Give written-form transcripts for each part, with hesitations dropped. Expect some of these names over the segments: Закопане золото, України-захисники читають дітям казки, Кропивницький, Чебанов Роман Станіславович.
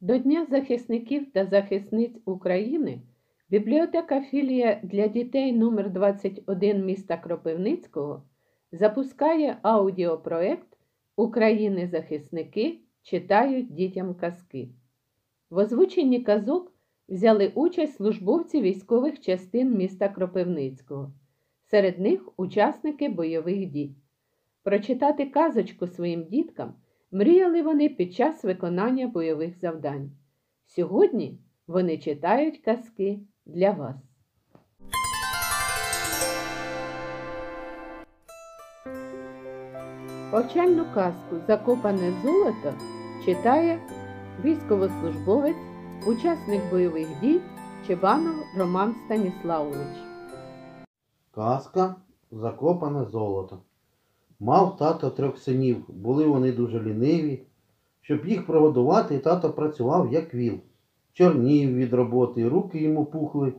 До Дня захисників та захисниць України бібліотека філія для дітей №21 міста Кропивницького запускає аудіопроект «України-захисники читають дітям казки». В озвученні казок взяли участь службовці військових частин міста Кропивницького. Серед них учасники бойових дій. Прочитати казочку своїм діткам мріяли вони під час виконання бойових завдань. Сьогодні вони читають казки для вас. Повчальну казку «Закопане золото» читає військовослужбовець, учасник бойових дій Чебанов Роман Станіславович. Казка «Закопане золото». Мав тато 3 синів, були вони дуже ліниві. Щоб їх прогодувати, тато працював як віл. Чорнів від роботи, руки йому пухли,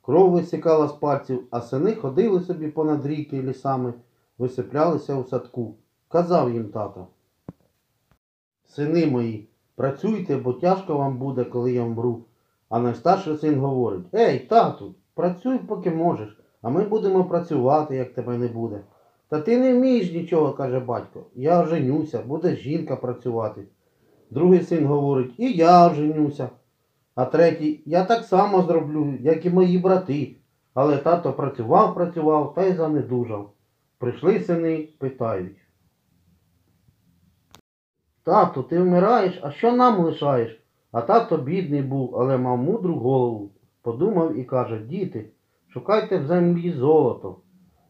кров висікала з пальців, а сини ходили собі понад ріки лісами, висиплялися у садку. Казав їм тато: «Сини мої, працюйте, бо тяжко вам буде, коли я вмру». А найстарший син говорить: «Ей, тату, працюй, поки можеш, а ми будемо працювати, як тебе не буде». «Та ти не вмієш нічого, — каже батько, — я женюся, буде жінка працювати». Другий син говорить: «І я женюся». А третій: «Я так само зроблю, як і мої брати». Але тато працював, та й занедужав. Прийшли сини, питають: «Тату, ти вмираєш, а що нам лишаєш?» А тато бідний був, але мав мудру голову. Подумав і каже: «Діти, шукайте в землі золото».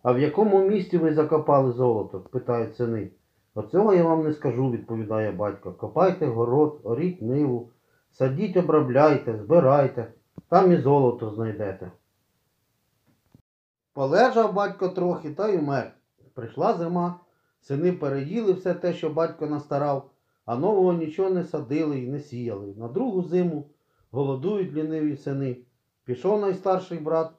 «А в якому місці ви закопали золото?» – питають сини. «Оцього я вам не скажу», – відповідає батько. «Копайте город, оріть ниву, садіть, обробляйте, збирайте, там і золото знайдете». Полежав батько трохи та й умер. Прийшла зима, сини переїли все те, що батько настарав, а нового нічого не садили і не сіяли. На другу зиму голодують ліниві сини. Пішов найстарший брат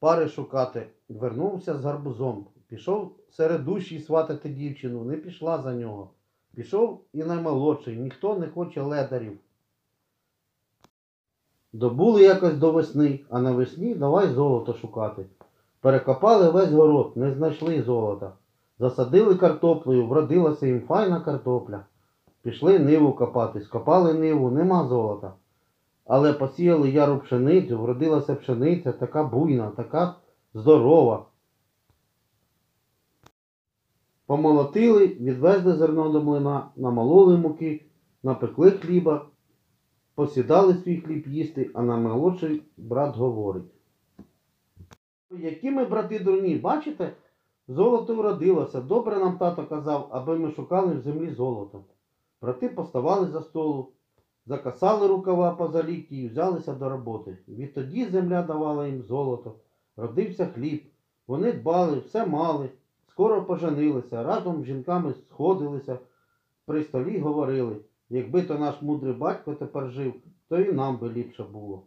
пари шукати, вернувся з гарбузом. Пішов середущий сватати дівчину, не пішла за нього. Пішов і наймолодший, ніхто не хоче ледарів. Добули якось до весни, а навесні давай золото шукати. Перекопали весь город, не знайшли золота. Засадили картоплею, вродилася їм файна картопля. Пішли ниву копати, скопали ниву, нема золота. Але посіяли яру пшеницю, вродилася пшениця, така буйна, така здорова. Помолотили, відвезли зерно до млина, намололи муки, напекли хліба, посідали свій хліб їсти, а наймолодший брат говорить: «Які ми, брати, дурні, бачите? Золото вродилося, добре нам тато казав, аби ми шукали в землі золото». Брати поставали за столу, закасали рукава позаліки і взялися до роботи. Відтоді земля давала їм золото, родився хліб. Вони дбали, все мали, скоро поженилися, разом з жінками сходилися, при столі говорили: «Якби то наш мудрий батько тепер жив, то і нам би ліпше було».